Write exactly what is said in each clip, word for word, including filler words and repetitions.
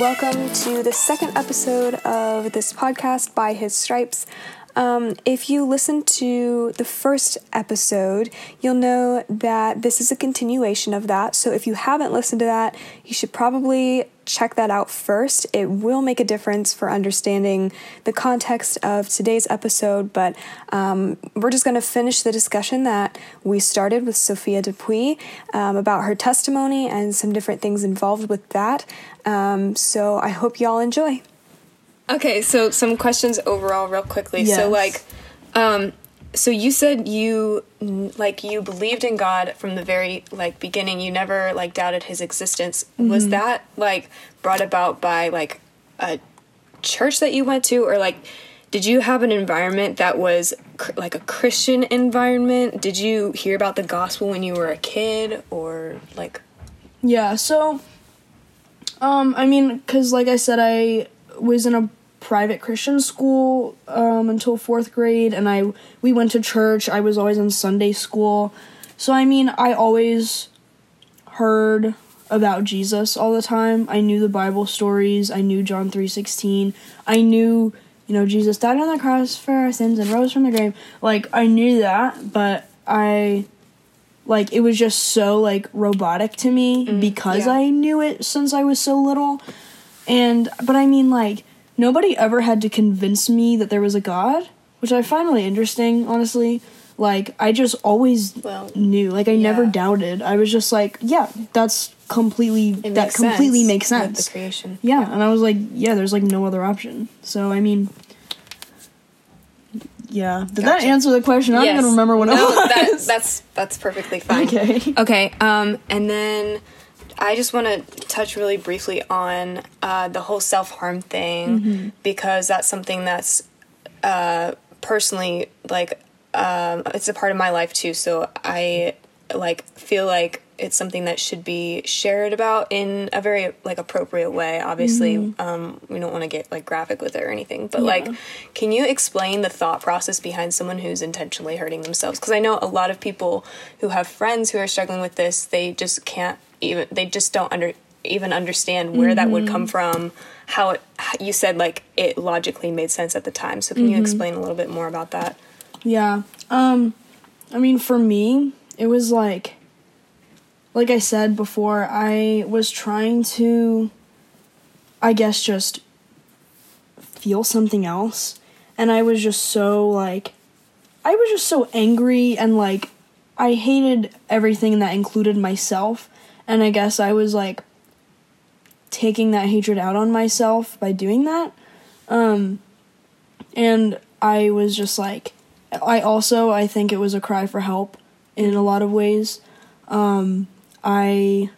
Welcome to the second episode of this podcast, By His Stripes. Um, if you listen to the first episode, you'll know that this is a continuation of that. So if you haven't listened to that, you should probably check that out first. It will make a difference for understanding the context of today's episode, but um, we're just going to finish the discussion that we started with Sophia Dupuis um, about her testimony and some different things involved with that. Um, so I hope y'all enjoy. Okay, so some questions overall real quickly. Yes. So like, um, so you said you, like, you believed in God from the very, like, beginning. You never, like, doubted his existence. Mm-hmm. Was that, like, brought about by, like, a church that you went to? Or, like, did you have an environment that was, cr- like, a Christian environment? Did you hear about the gospel when you were a kid? Or, like... Yeah, so, um, I mean, because, like I said, I was in a private Christian school um, until fourth grade, and I we went to church. I was always in Sunday school. So, I mean, I always heard about Jesus all the time. I knew the Bible stories. I knew John three sixteen. I knew, you know, Jesus died on the cross for our sins and rose from the grave. Like, I knew that, but I, like, it was just so, like, robotic to me mm, because yeah. I knew it since I was so little. And, but I mean, like, nobody ever had to convince me that there was a God, which I find really interesting, honestly. Like, I just always well, knew. Like, I yeah. never doubted. I was just like, yeah, that's completely, it that makes completely sense makes sense. With the creation. Yeah. yeah, and I was like, yeah, there's, like, no other option. So, I mean, yeah. Did gotcha. that answer the question? Yes. I don't even remember what no, it was. That, that's, that's perfectly fine. Okay. Okay, um, and then... I just want to touch really briefly on uh, the whole self-harm thing, mm-hmm. because that's something that's uh, personally, like, um, it's a part of my life, too. So I, like, feel like it's something that should be shared about in a very, like, appropriate way. Obviously, mm-hmm. um, we don't want to get, like, graphic with it or anything. But, yeah. like, can you explain the thought process behind someone who's intentionally hurting themselves? Because I know a lot of people who have friends who are struggling with this, they just can't. Even they just don't under even understand where mm-hmm. that would come from. How it how you said like it logically made sense at the time. So can mm-hmm. you explain a little bit more about that? Yeah. Um. I mean, for me, it was like, like I said before, I was trying to, I guess, just feel something else, and I was just so like, I was just so angry and like, I hated everything that included myself. And I guess I was, like, taking that hatred out on myself by doing that. Um, and I was just, like, I also, I think it was a cry for help in a lot of ways. Um, I,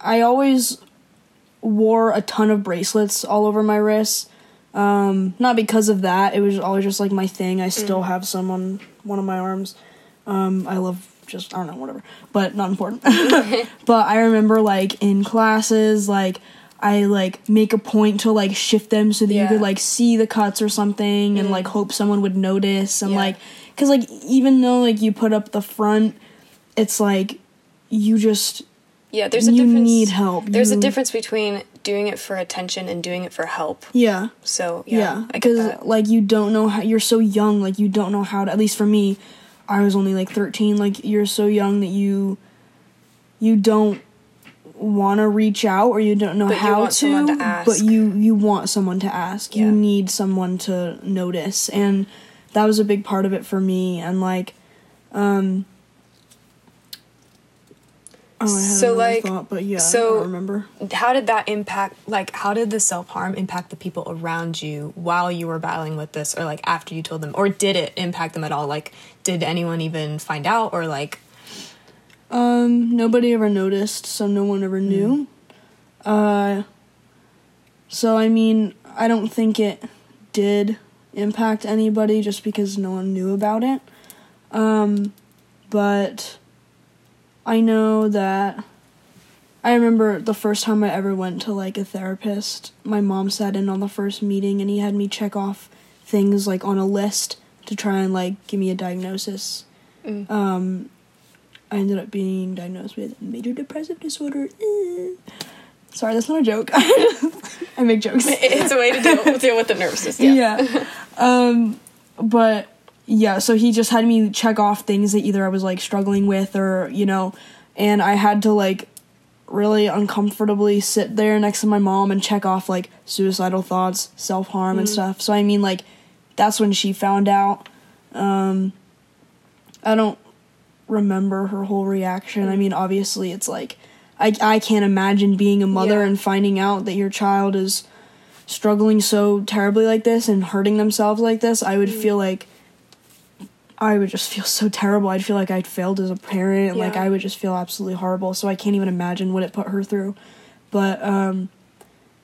I always wore a ton of bracelets all over my wrists. Um, not because of that. It was always just, like, my thing. I still have some on one of my arms. Um, I love just, I don't know, whatever, but not important. But I remember, like, in classes, like, I, like, make a point to, like, shift them so that yeah. you could, like, see the cuts or something and, mm. like, hope someone would notice and, yeah. like, because, like, even though, like, you put up the front, it's, like, you just, yeah, there's a you difference. need help. There's you, a difference between doing it for attention and doing it for help. Yeah. So, yeah. Because, yeah. like, you don't know how, you're so young, like, you don't know how to, at least for me, I was only, like, thirteen. Like, you're so young that you you don't want to reach out or you don't know but how you to, to ask. But you, you want someone to ask. Yeah. You need someone to notice. And that was a big part of it for me. And, like, um... Oh, I had so, like, thought, but yeah, so I don't remember. How did that impact, like, how did the self-harm impact the people around you while you were battling with this or, like, after you told them? Or did it impact them at all? Like, did anyone even find out or, like... Um, nobody ever noticed, so no one ever knew. Mm. Uh, so, I mean, I don't think it did impact anybody just because no one knew about it. Um, but... I know that I remember the first time I ever went to, like, a therapist, my mom sat in on the first meeting, and he had me check off things, like, on a list to try and, like, give me a diagnosis. Mm. Um, I ended up being diagnosed with major depressive disorder. Sorry, that's not a joke. I make jokes. It's a way to deal, deal with the nervous system. Yeah. yeah. Um, but, yeah, so he just had me check off things that either I was, like, struggling with or, you know, and I had to, like, really uncomfortably sit there next to my mom and check off, like, suicidal thoughts, self-harm mm-hmm. and stuff. So, I mean, like, that's when she found out. Um, I don't remember her whole reaction. Mm-hmm. I mean, obviously, it's, like, I, I can't imagine being a mother yeah. and finding out that your child is struggling so terribly like this and hurting themselves like this. I would mm. feel like I would just feel so terrible. I'd feel like I'd failed as a parent. Yeah. Like, I would just feel absolutely horrible. So I can't even imagine what it put her through. But, um,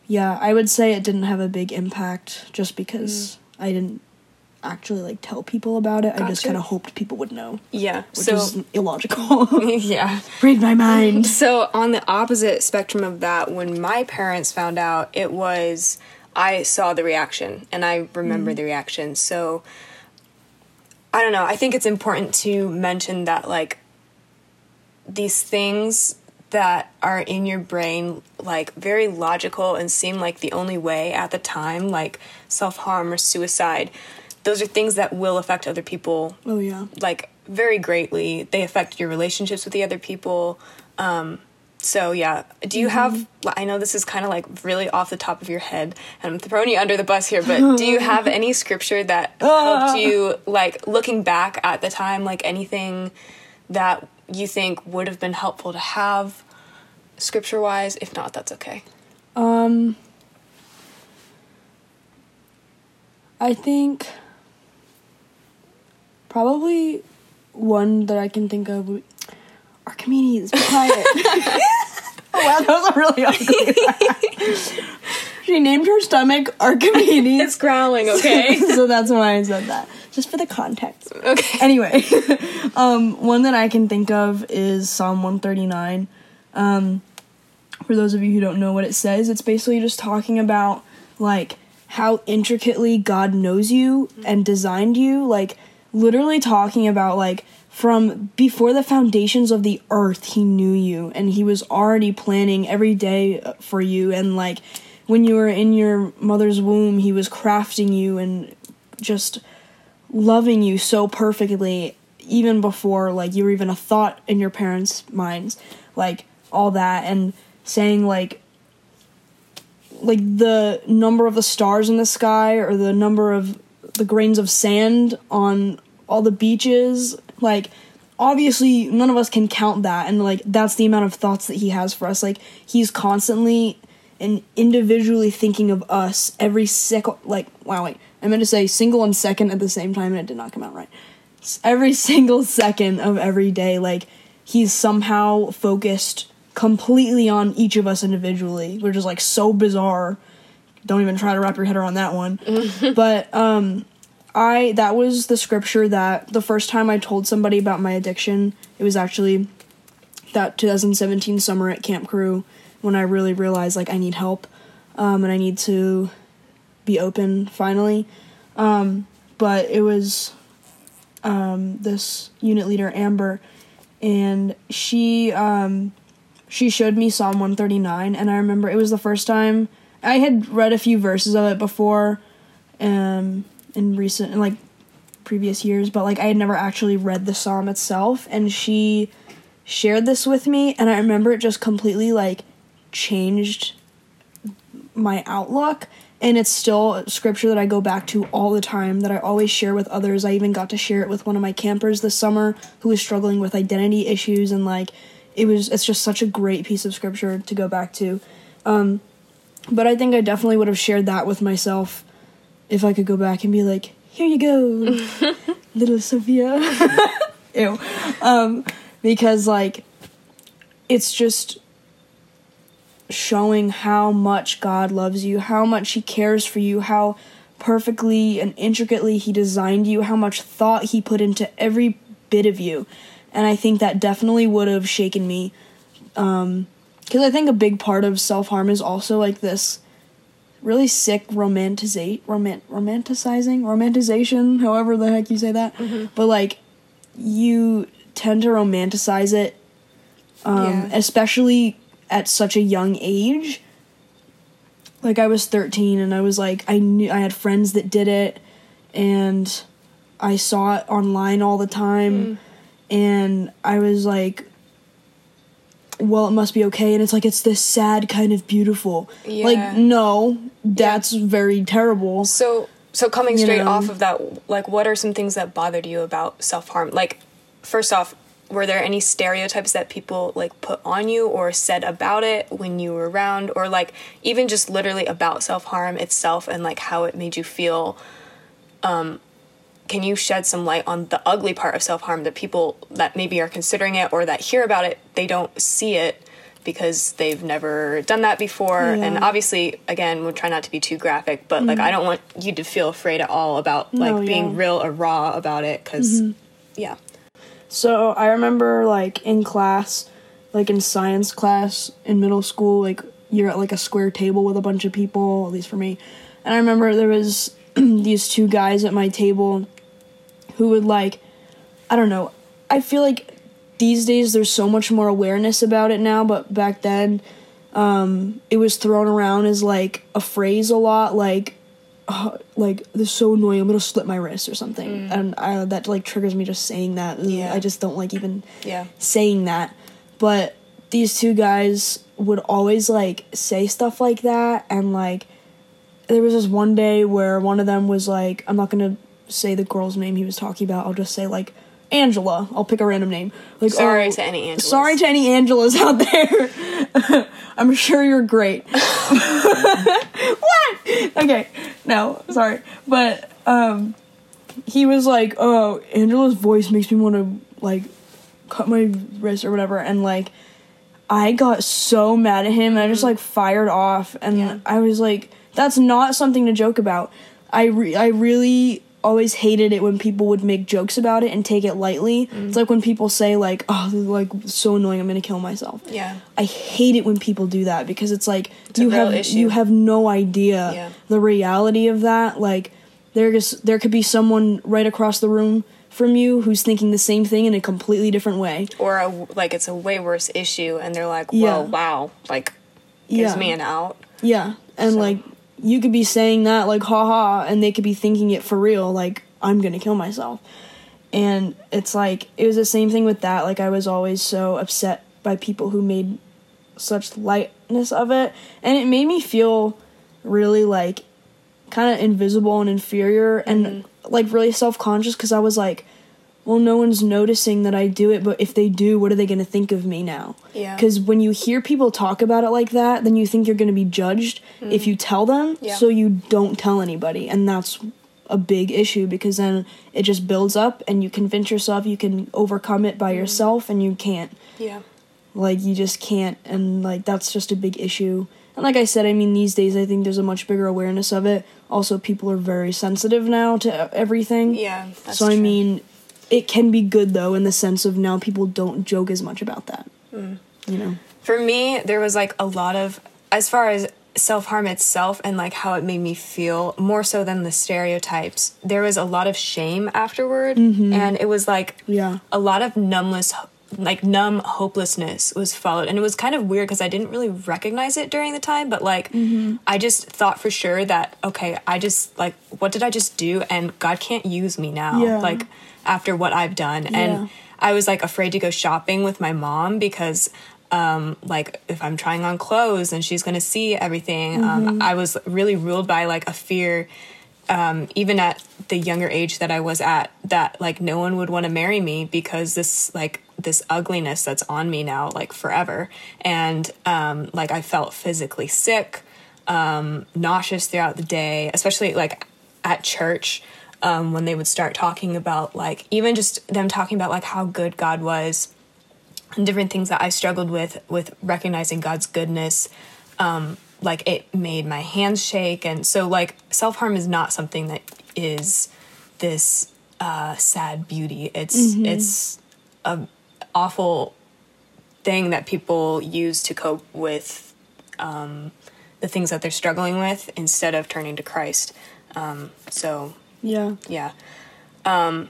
yeah, I would say it didn't have a big impact just because mm. I didn't actually, like, tell people about it. Gotcha. I just kind of hoped people would know. Yeah. Which so, is illogical. yeah. Read my mind. So, on the opposite spectrum of that, when my parents found out, it was, I saw the reaction, and I remember mm. the reaction. So, I don't know. I think it's important to mention that, like, these things that are in your brain, like, very logical and seem like the only way at the time, like self-harm or suicide, those are things that will affect other people. Oh, yeah. Like, very greatly. They affect your relationships with the other people. Um, so, yeah. Do you mm-hmm. have... I know this is kind of, like, really off the top of your head, and I'm throwing you under the bus here, but do you have any scripture that helped you, like, looking back at the time, like, anything that you think would have been helpful to have scripture-wise? If not, that's okay. Um, I think... Probably one that I can think of. Archimedes, be quiet. Wow, that was a really ugly one. She named her stomach Archimedes. It's growling, okay? So, so that's why I said that. Just for the context. Okay. Anyway, um, one that I can think of is Psalm one thirty-nine. Um, for those of you who don't know what it says, it's basically just talking about, like, how intricately God knows you and designed you, like... Literally talking about, like, from before the foundations of the earth, he knew you, and he was already planning every day for you, and, like, when you were in your mother's womb, he was crafting you and just loving you so perfectly, even before, like, you were even a thought in your parents' minds, like, all that, and saying, like, like, the number of the stars in the sky, or the number of the grains of sand on all the beaches, like, obviously none of us can count that, and, like, that's the amount of thoughts that he has for us. Like, he's constantly and individually thinking of us every second. Like, wow, wait, I meant to say single and second at the same time, and it did not come out right. Every single second of every day, like, he's somehow focused completely on each of us individually, which is, like, so bizarre. Don't even try to wrap your head around that one. But um, I that was the scripture that the first time I told somebody about my addiction, it was actually that twenty seventeen summer at Camp Crew when I really realized, like, I need help um, and I need to be open finally. Um, but it was um, this unit leader, Amber, and she um, she showed me Psalm one thirty-nine, and I remember it was the first time... I had read a few verses of it before, um, in recent, in, like, previous years, but, like, I had never actually read the psalm itself, and she shared this with me, and I remember it just completely, like, changed my outlook, and it's still scripture that I go back to all the time, that I always share with others. I even got to share it with one of my campers this summer who was struggling with identity issues, and, like, it was, it's just such a great piece of scripture to go back to, um... But I think I definitely would have shared that with myself if I could go back and be like, here you go, little Sophia. Ew. Um, because, like, it's just showing how much God loves you, how much he cares for you, how perfectly and intricately he designed you, how much thought he put into every bit of you. And I think that definitely would have shaken me, um... because I think a big part of self-harm is also, like, this really sick romantiza- romant- romanticizing, romanticization, however the heck you say that. Mm-hmm. But, like, you tend to romanticize it, um, yeah. especially at such a young age. Like, I was thirteen, and I was like, I knew I had friends that did it, and I saw it online all the time, mm. and I was like, well, it must be okay. And it's like, it's this sad kind of beautiful. Yeah. Like, no, that's yeah. very terrible. So, so coming straight you know? off of that, like, what are some things that bothered you about self-harm? Like, first off, were there any stereotypes that people, like, put on you or said about it when you were around? Or, like, even just literally about self-harm itself and, like, how it made you feel? Um, can you shed some light on the ugly part of self-harm that people that maybe are considering it or that hear about it, they don't see it because they've never done that before? Yeah. And obviously, again, we'll try not to be too graphic, but, mm-hmm. like, I don't want you to feel afraid at all about, like, no, yeah. being real or raw about it because, mm-hmm. yeah. So I remember, like, in class, like, in science class in middle school, like, you're at, like, a square table with a bunch of people, at least for me. And I remember there was these two guys at my table who would, like, I don't know, I feel like these days there's so much more awareness about it now, but back then um, it was thrown around as, like, a phrase a lot, like, oh, like, this is so annoying, I'm gonna slip my wrist or something. Mm. And I, that, like, triggers me just saying that. Yeah. I just don't like even yeah. saying that. But these two guys would always, like, say stuff like that, and, like, there was this one day where one of them was, like, I'm not gonna say the girl's name he was talking about. I'll just say, like, Angela. I'll pick a random name. Like, sorry oh, to any Angelas. Sorry to any Angelas out there. I'm sure you're great. What? Okay. No, sorry. But um, he was like, oh, Angela's voice makes me want to, like, cut my wrist or whatever. And, like, I got so mad at him. Mm-hmm. And I just, like, fired off. And yeah. I was like, that's not something to joke about. I re- I really... always hated it when people would make jokes about it and take it lightly. Mm. It's like when people say, like, oh, like, so annoying, I'm gonna kill myself. Yeah. I hate it when people do that because it's like, it's you have issue. you have no idea yeah. the reality of that. Like, there just there could be someone right across the room from you who's thinking the same thing in a completely different way. Or a, like, it's a way worse issue and they're like, well, yeah. wow, like, gives yeah. me an out. Yeah. And so. like You could be saying that, like, haha, and they could be thinking it for real, like, I'm gonna kill myself. And it's like, it was the same thing with that. Like, I was always so upset by people who made such lightness of it. And it made me feel really, like, kind of invisible and inferior and, mm-hmm. like, really self-conscious because I was like, well, no one's noticing that I do it, but if they do, what are they going to think of me now? Yeah. Because when you hear people talk about it like that, then you think you're going to be judged mm. if you tell them, yeah. so you don't tell anybody. And that's a big issue because then it just builds up and you convince yourself you can overcome it by mm. yourself, and you can't. Yeah. Like, you just can't, and, like, that's just a big issue. And like I said, I mean, these days I think there's a much bigger awareness of it. Also, people are very sensitive now to everything. Yeah, that's So, I true. mean... It can be good, though, in the sense of now people don't joke as much about that, mm. you know? For me, there was, like, a lot of, as far as self-harm itself and, like, how it made me feel, more so than the stereotypes, there was a lot of shame afterward, mm-hmm. and it was, like, yeah. a lot of numbness, like, numb hopelessness was followed. And it was kind of weird because I didn't really recognize it during the time, but, like, mm-hmm. I just thought for sure that, okay, I just, like, what did I just do? And God can't use me now. Yeah. Like, after what I've done. Yeah. And I was, like, afraid to go shopping with my mom because, um, like, if I'm trying on clothes and she's going to see everything, mm-hmm. um, I was really ruled by, like, a fear, um, even at the younger age that I was at, that, like, no one would want to marry me because this, like, this ugliness that's on me now, like, forever. And, um, like, I felt physically sick, um, nauseous throughout the day, especially, like, at church. Um, when they would start talking about, like, even just them talking about, like, how good God was and different things that I struggled with, with recognizing God's goodness, um, like, it made my hands shake. And so, like, self-harm is not something that is this uh, sad beauty. It's mm-hmm. it's an awful thing that people use to cope with um, the things that they're struggling with instead of turning to Christ. Um, so... Yeah. Yeah. Um,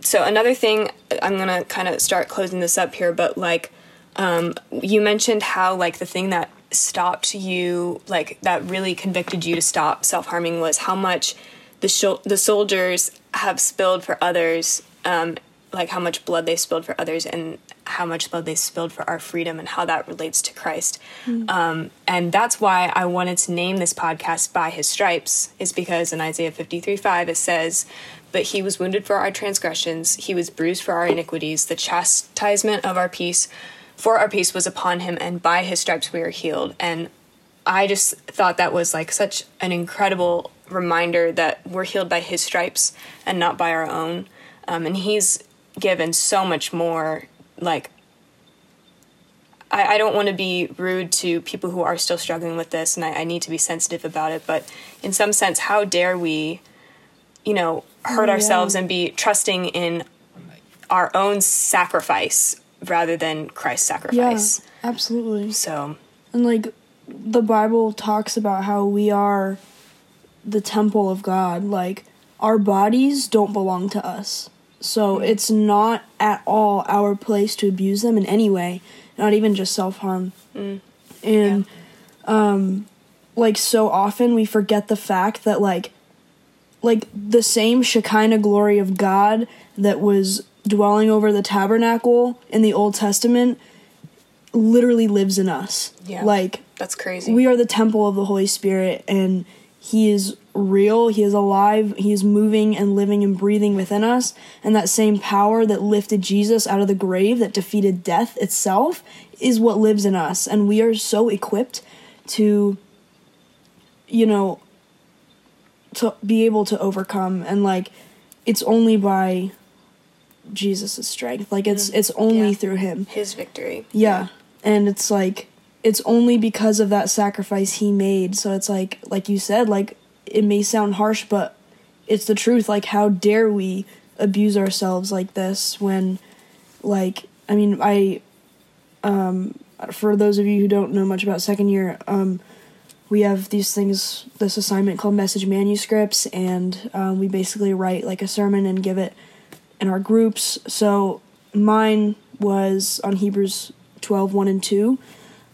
so another thing, I'm going to kind of start closing this up here, but, like, um, you mentioned how, like, the thing that stopped you, like that really convicted you to stop self-harming was how much the sh- the soldiers have spilled for others, um, like how much blood they spilled for others and how much blood they spilled for our freedom and how that relates to Christ. Mm-hmm. Um, and that's why I wanted to name this podcast By His Stripes, is because in Isaiah fifty-three five, it says, "But he was wounded for our transgressions. He was bruised for our iniquities. The chastisement of our peace for our peace was upon him, and by his stripes we are healed." And I just thought that was like such an incredible reminder that we're healed by his stripes and not by our own. Um, and he's given so much more. Like, I, I don't want to be rude to people who are still struggling with this, and I, I need to be sensitive about it. But in some sense, how dare we, you know, hurt oh, yeah. ourselves and be trusting in our own sacrifice rather than Christ's sacrifice. Yeah, absolutely. So, and like the Bible talks about how we are the temple of God. Like, our bodies don't belong to us. So it's not at all our place to abuse them in any way, not even just self-harm. Mm. And, yeah. um, like, so often we forget the fact that, like, like the same Shekinah glory of God that was dwelling over the tabernacle in the Old Testament literally lives in us. Yeah. Like, that's crazy. We are the temple of the Holy Spirit, and he is real, he is alive, he is moving and living and breathing within us. And that same power that lifted Jesus out of the grave, that defeated death itself, is what lives in us. And we are so equipped to, you know, to be able to overcome. And like, it's only by Jesus's strength. Like, it's it's only yeah. through him. His victory. Yeah. And it's like, it's only because of that sacrifice he made. So it's like, like you said, like, it may sound harsh, but it's the truth. Like, how dare we abuse ourselves like this when, like, I mean, I, um, for those of you who don't know much about second year, um, we have these things, this assignment called message manuscripts, and um, we basically write, like, a sermon and give it in our groups. So mine was on Hebrews twelve, one and two.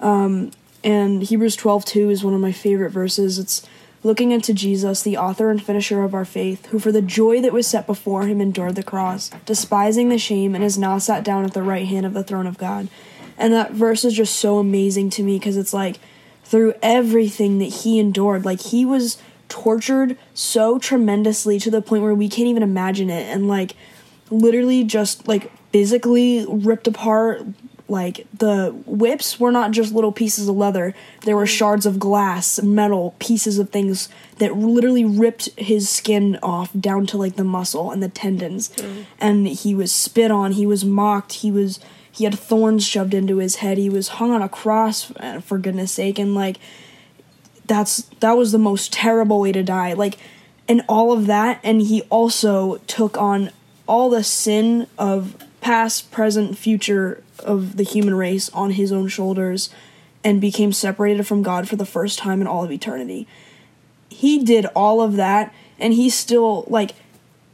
Um, and Hebrews twelve two is one of my favorite verses. It's looking unto Jesus, the author and finisher of our faith, who for the joy that was set before him endured the cross, despising the shame, and is now sat down at the right hand of the throne of God. And that verse is just so amazing to me, because it's like, through everything that he endured, like, he was tortured so tremendously to the point where we can't even imagine it. And like, literally just like physically ripped apart. Like, the whips were not just little pieces of leather. There were shards of glass, metal, pieces of things that literally ripped his skin off down to, like, the muscle and the tendons. Mm. And he was spit on. He was mocked. He was he had thorns shoved into his head. He was hung on a cross, for goodness sake. And, like, that's that was the most terrible way to die. Like, and all of that. And he also took on all the sin of past, present, future of the human race on his own shoulders, and became separated from God for the first time in all of eternity. He did all of that, and he still, like,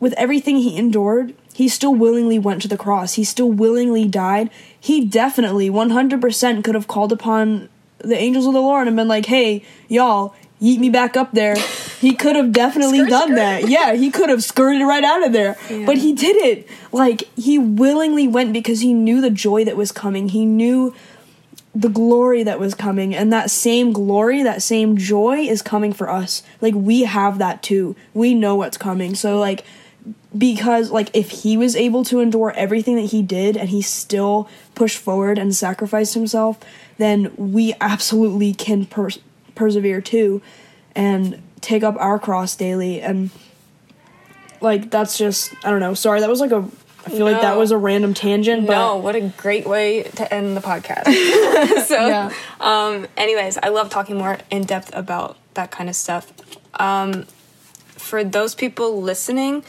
with everything he endured, he still willingly went to the cross. He still willingly died. He definitely one hundred percent could have called upon the angels of the Lord and been like, "Hey, y'all, yeet me back up there." He could have definitely skirt, done skirt. that. Yeah, he could have skirted right out of there. Yeah. But he didn't. Like, he willingly went because he knew the joy that was coming. He knew the glory that was coming. And that same glory, that same joy is coming for us. Like, we have that too. We know what's coming. So, like, because, like, if he was able to endure everything that he did and he still pushed forward and sacrificed himself, then we absolutely can per- persevere too. And take up our cross daily. And like, that's just, I don't know, sorry, that was like a I feel no. like that was a random tangent, but no, what a great way to end the podcast. So yeah. um anyways, I love talking more in depth about that kind of stuff. Um for those people listening,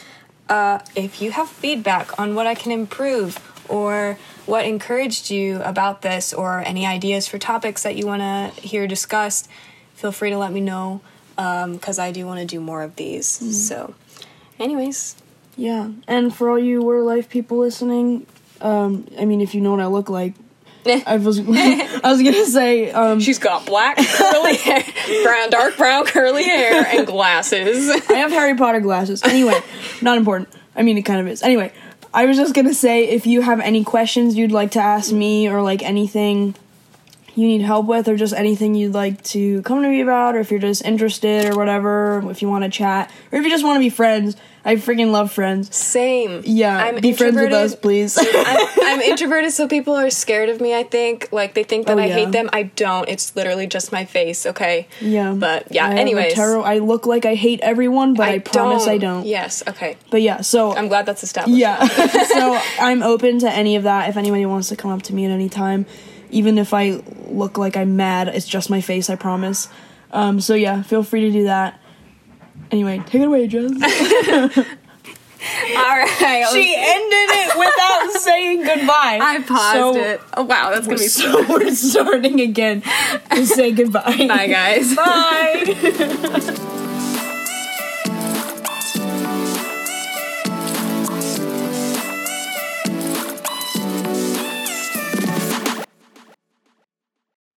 uh if you have feedback on what I can improve, or what encouraged you about this, or any ideas for topics that you want to hear discussed, feel free to let me know. Um, 'cause I do want to do more of these. Mm-hmm. So anyways. Yeah. And for all you Word Life people listening, um, I mean, if you know what I look like, I was I was gonna say um, she's got black curly hair, brown, dark brown curly hair, and glasses. I have Harry Potter glasses. Anyway, not important. I mean, it kind of is. Anyway, I was just gonna say, if you have any questions you'd like to ask me, or like anything you need help with, or just anything you'd like to come to me about, or if you're just interested or whatever, if you want to chat, or if you just want to be friends. I freaking love friends. Same. Yeah, I'm be friends with us, please. I'm, I'm introverted, so people are scared of me, I think. Like, they think that oh, I yeah. hate them. I don't. It's literally just my face, okay? Yeah. But, yeah, I anyways. Terror- I look like I hate everyone, but I, I promise don't. I don't. Yes, okay. But, yeah, so. I'm glad that's established. Yeah. So, I'm open to any of that. If anybody wants to come up to me at any time, even if I look like I'm mad, it's just my face, I promise. Um, so, yeah, feel free to do that. Anyway, take it away, Jess. All right. Was- she ended it without saying goodbye. I paused so, it. Oh, wow, that's going to be so. So we're starting again to say goodbye. Bye, guys. Bye.